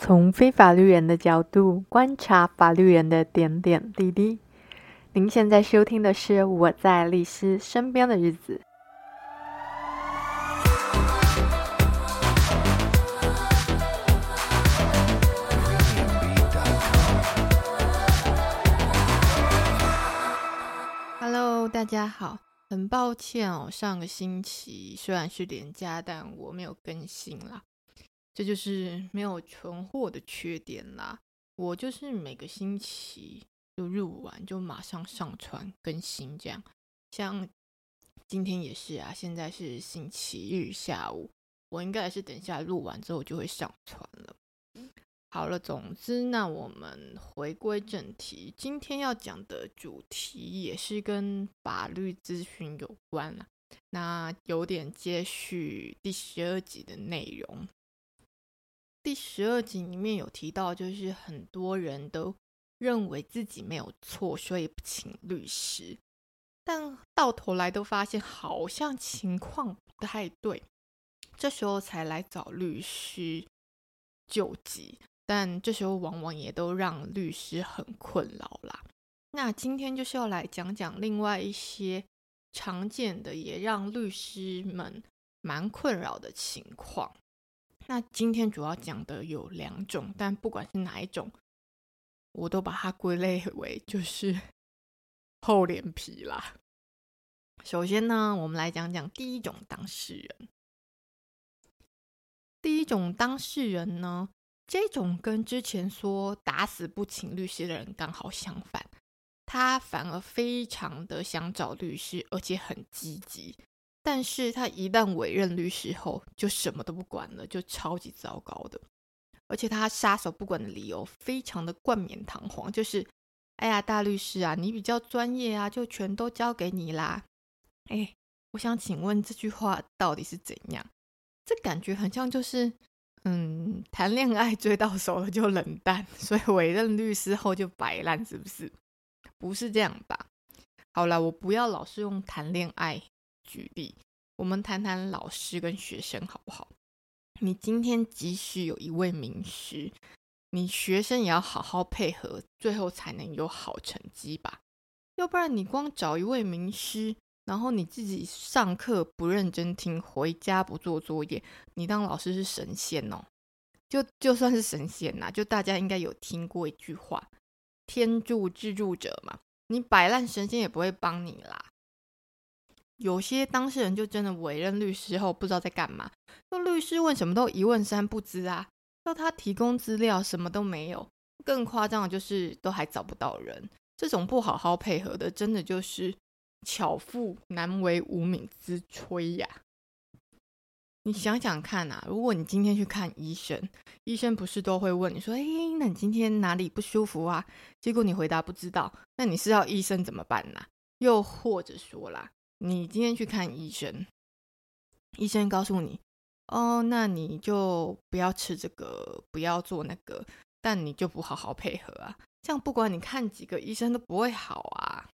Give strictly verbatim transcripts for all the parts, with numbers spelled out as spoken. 从非法律人的角度观察法律人的点点滴滴。您现在收听的是《我在律师身边的日子》。Hello， 大家好。很抱歉哦，上个星期虽然是连假，但我没有更新啦。这就是没有存货的缺点啦。我就是每个星期就录完就马上上传更新这样。像今天也是啊，现在是星期日下午，我应该也是等一下录完之后就会上传了。好了，总之那我们回归正题，今天要讲的主题也是跟法律咨询有关啦，那有点接续第十二集的内容。第十二集里面有提到，就是很多人都认为自己没有错，所以请律师，但到头来都发现好像情况不太对，这时候才来找律师救急，但这时候往往也都让律师很困扰啦。那今天就是要来讲讲另外一些常见的也让律师们蛮困扰的情况。那今天主要讲的有两种，但不管是哪一种我都把它归类为就是厚脸皮啦。首先呢，我们来讲讲第一种当事人。第一种当事人呢，这种跟之前说打死不请律师的人刚好相反，他反而非常的想找律师，而且很积极，但是他一旦委任律师后就什么都不管了，就超级糟糕的。而且他撒手不管的理由非常的冠冕堂皇，就是哎呀大律师啊，你比较专业啊，就全都交给你啦。哎，我想请问这句话到底是怎样？这感觉很像就是嗯，谈恋爱追到手了就冷淡，所以委任律师后就摆烂，是不是？不是这样吧。好啦，我不要老是用谈恋爱举例，我们谈谈老师跟学生好不好？你今天即使有一位名师，你学生也要好好配合，最后才能有好成绩吧。要不然你光找一位名师，然后你自己上课不认真听，回家不做作业，你当老师是神仙哦？就就算是神仙啦、啊、就大家应该有听过一句话，天助自助者嘛，你摆烂神仙也不会帮你啦。有些当事人就真的委任律师后不知道在干嘛，就律师问什么都一问三不知啊，要他提供资料什么都没有，更夸张的就是都还找不到人。这种不好好配合的真的就是巧妇难为无米之炊呀、啊！你想想看啊，如果你今天去看医生，医生不是都会问你说：“哎，那你今天哪里不舒服啊？”结果你回答不知道，那你是要医生怎么办呢、啊？又或者说啦，你今天去看医生，医生告诉你：“哦，那你就不要吃这个，不要做那个。”但你就不好好配合啊，这样不管你看几个医生都不会好啊。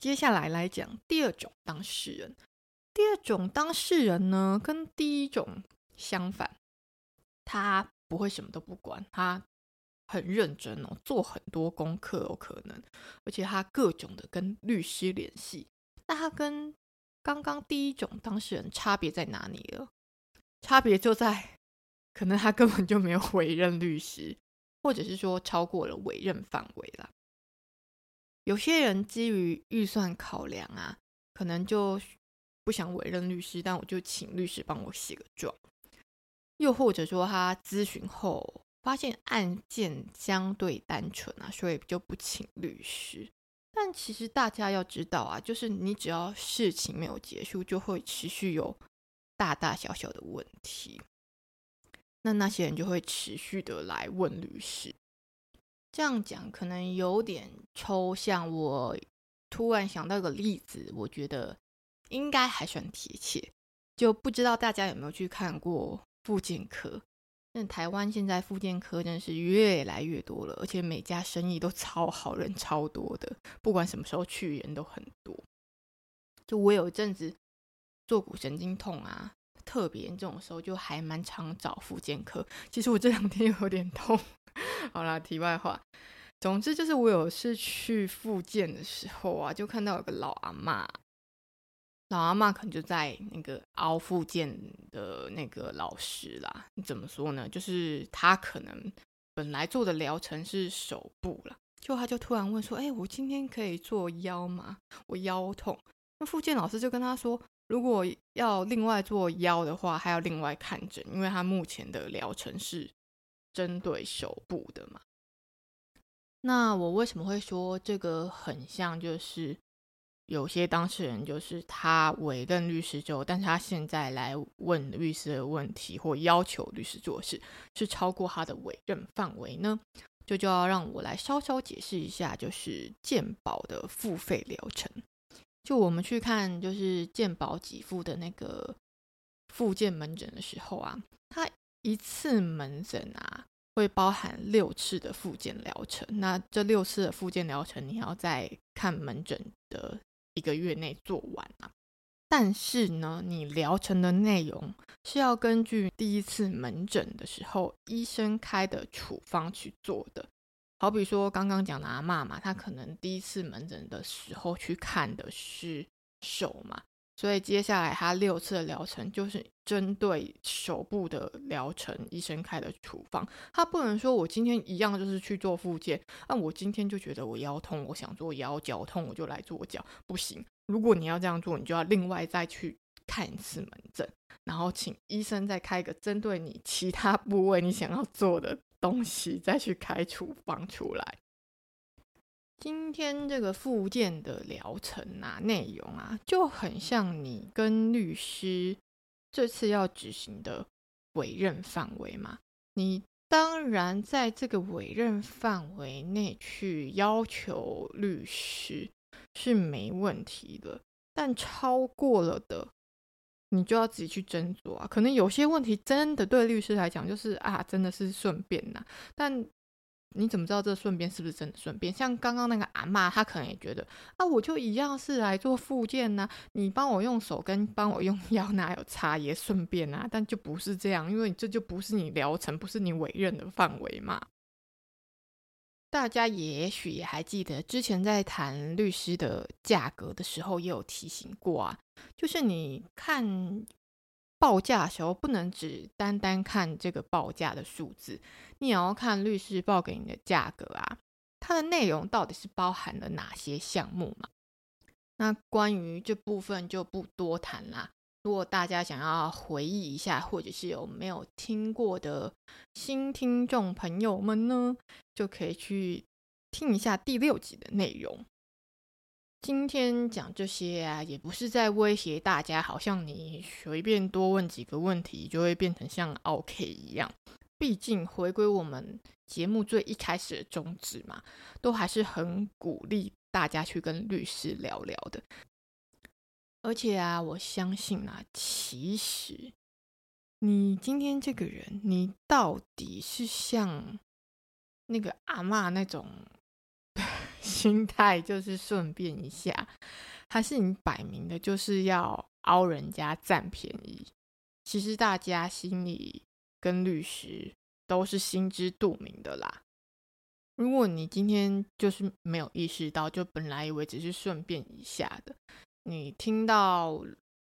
接下来来讲第二种当事人。第二种当事人呢，跟第一种相反，他不会什么都不管，他很认真哦，做很多功课有、哦、可能，而且他各种的跟律师联系。那他跟刚刚第一种当事人差别在哪里了？差别就在可能他根本就没有委任律师，或者是说超过了委任范围啦。有些人基于预算考量啊，可能就不想委任律师，但我就请律师帮我写个状。又或者说他咨询后发现案件相对单纯啊，所以就不请律师。但其实大家要知道啊，就是你只要事情没有结束，就会持续有大大小小的问题，那那些人就会持续的来问律师。这样讲可能有点抽象，我突然想到一个例子，我觉得应该还算贴切。就不知道大家有没有去看过复健科，但台湾现在复健科真的是越来越多了，而且每家生意都超好，人超多的，不管什么时候去人都很多。就我有一阵子坐骨神经痛啊，特别严重的时候，就还蛮常找复健科。其实我这两天有点痛。好啦，题外话。总之就是我有次去复健的时候啊，就看到有个老阿嬷，老阿嬷可能就在那个凹复健的那个老师啦，怎么说呢，就是他可能本来做的疗程是手部啦，就他就突然问说，哎、欸，我今天可以做腰吗？我腰痛。那复健老师就跟他说，如果要另外做腰的话，还要另外看诊，因为他目前的疗程是针对手部的嘛。那我为什么会说这个很像，就是有些当事人就是他委任律师之后，但是他现在来问律师的问题或要求律师做事是超过他的委任范围呢？就就要让我来稍稍解释一下，就是健保的付费疗程。就我们去看就是健保给付的那个复健门诊的时候啊，他一次门诊啊会包含六次的复健疗程，那这六次的复健疗程你要在看门诊的一个月内做完啊。但是呢，你疗程的内容是要根据第一次门诊的时候医生开的处方去做的。好比说刚刚讲的阿嬷嘛，她可能第一次门诊的时候去看的是手嘛，所以接下来他六次的疗程就是针对手部的疗程医生开的处方。他不能说我今天一样就是去做复健，那、啊、我今天就觉得我腰痛，我想做腰，脚痛我就来做脚，不行。如果你要这样做，你就要另外再去看一次门诊，然后请医生再开一个针对你其他部位你想要做的东西，再去开处方出来。今天这个复健的疗程啊，内容啊，就很像你跟律师这次要执行的委任范围嘛。你当然在这个委任范围内去要求律师是没问题的，但超过了的你就要自己去斟酌啊。可能有些问题真的对律师来讲就是啊，真的是顺便啦、啊、但你怎么知道这顺便是不是真的顺便？像刚刚那个阿嬷，她可能也觉得啊，我就一样是来做复健啊，你帮我用手跟帮我用腰哪有差，也顺便啊。但就不是这样，因为这就不是你疗程，不是你委任的范围嘛。大家也许也还记得之前在谈律师的价格的时候也有提醒过啊，就是你看报价的时候不能只单单看这个报价的数字，你也要看律师报给你的价格啊，它的内容到底是包含了哪些项目嘛。那关于这部分就不多谈啦，如果大家想要回忆一下，或者是有没有听过的新听众朋友们呢，就可以去听一下第六集的内容。今天讲这些啊，也不是在威胁大家，好像你随便多问几个问题就会变成像 OK 一样。毕竟回归我们节目最一开始的宗旨嘛，都还是很鼓励大家去跟律师聊聊的。而且啊，我相信啊，其实你今天这个人，你到底是像那个阿嬷那种心态就是顺便一下，还是你摆明的就是要凹人家占便宜？其实大家心里跟律师都是心知肚明的啦。如果你今天就是没有意识到，就本来以为只是顺便一下的，你听到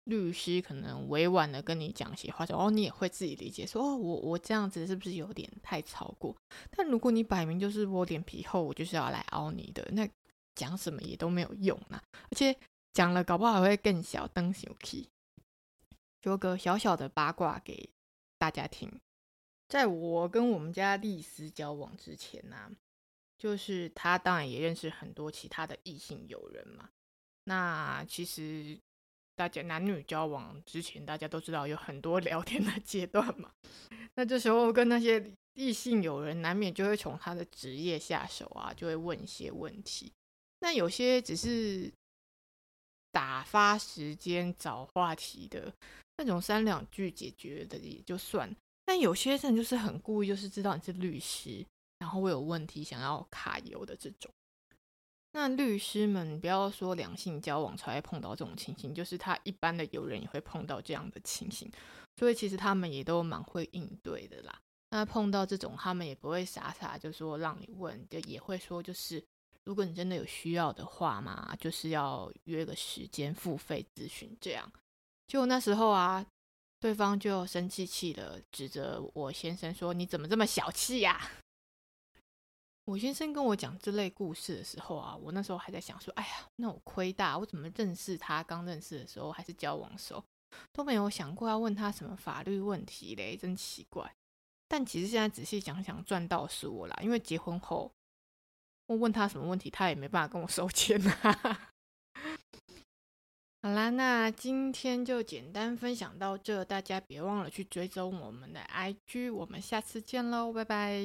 律师可能委婉的跟你讲些话，哦，你也会自己理解说，哦，我我这样子是不是有点太超过？但如果你摆明就是我脸皮厚，我就是要来凹你的，那讲什么也都没有用啦、啊、而且讲了搞不好还会更小灯小气。说个小小的八卦给大家听，在我跟我们家律师交往之前啊，就是他当然也认识很多其他的异性友人嘛。那其实大家男女交往之前，大家都知道有很多聊天的阶段嘛，那这时候跟那些异性友人难免就会从他的职业下手啊，就会问一些问题。那有些只是打发时间找话题的那种三两句解决的也就算，但有些人就是很故意，就是知道你是律师，然后我有问题想要揩油的这种。那律师们不要说两性交往才会碰到这种情形，就是他一般的友人也会碰到这样的情形。所以其实他们也都蛮会应对的啦。那碰到这种他们也不会傻傻就说让你问，就也会说就是如果你真的有需要的话嘛，就是要约个时间付费咨询这样。就那时候啊，对方就生气气了，指责我先生说你怎么这么小气呀、啊？我先生跟我讲这类故事的时候啊，我那时候还在想说哎呀，那我亏大，我怎么认识他，刚认识的时候还是交往手，都没有想过要问他什么法律问题嘞，真奇怪。但其实现在仔细想想，赚到是我啦，因为结婚后我问他什么问题他也没办法跟我收钱啊。好啦，那今天就简单分享到这，大家别忘了去追踪我们的 I G， 我们下次见喽，拜拜。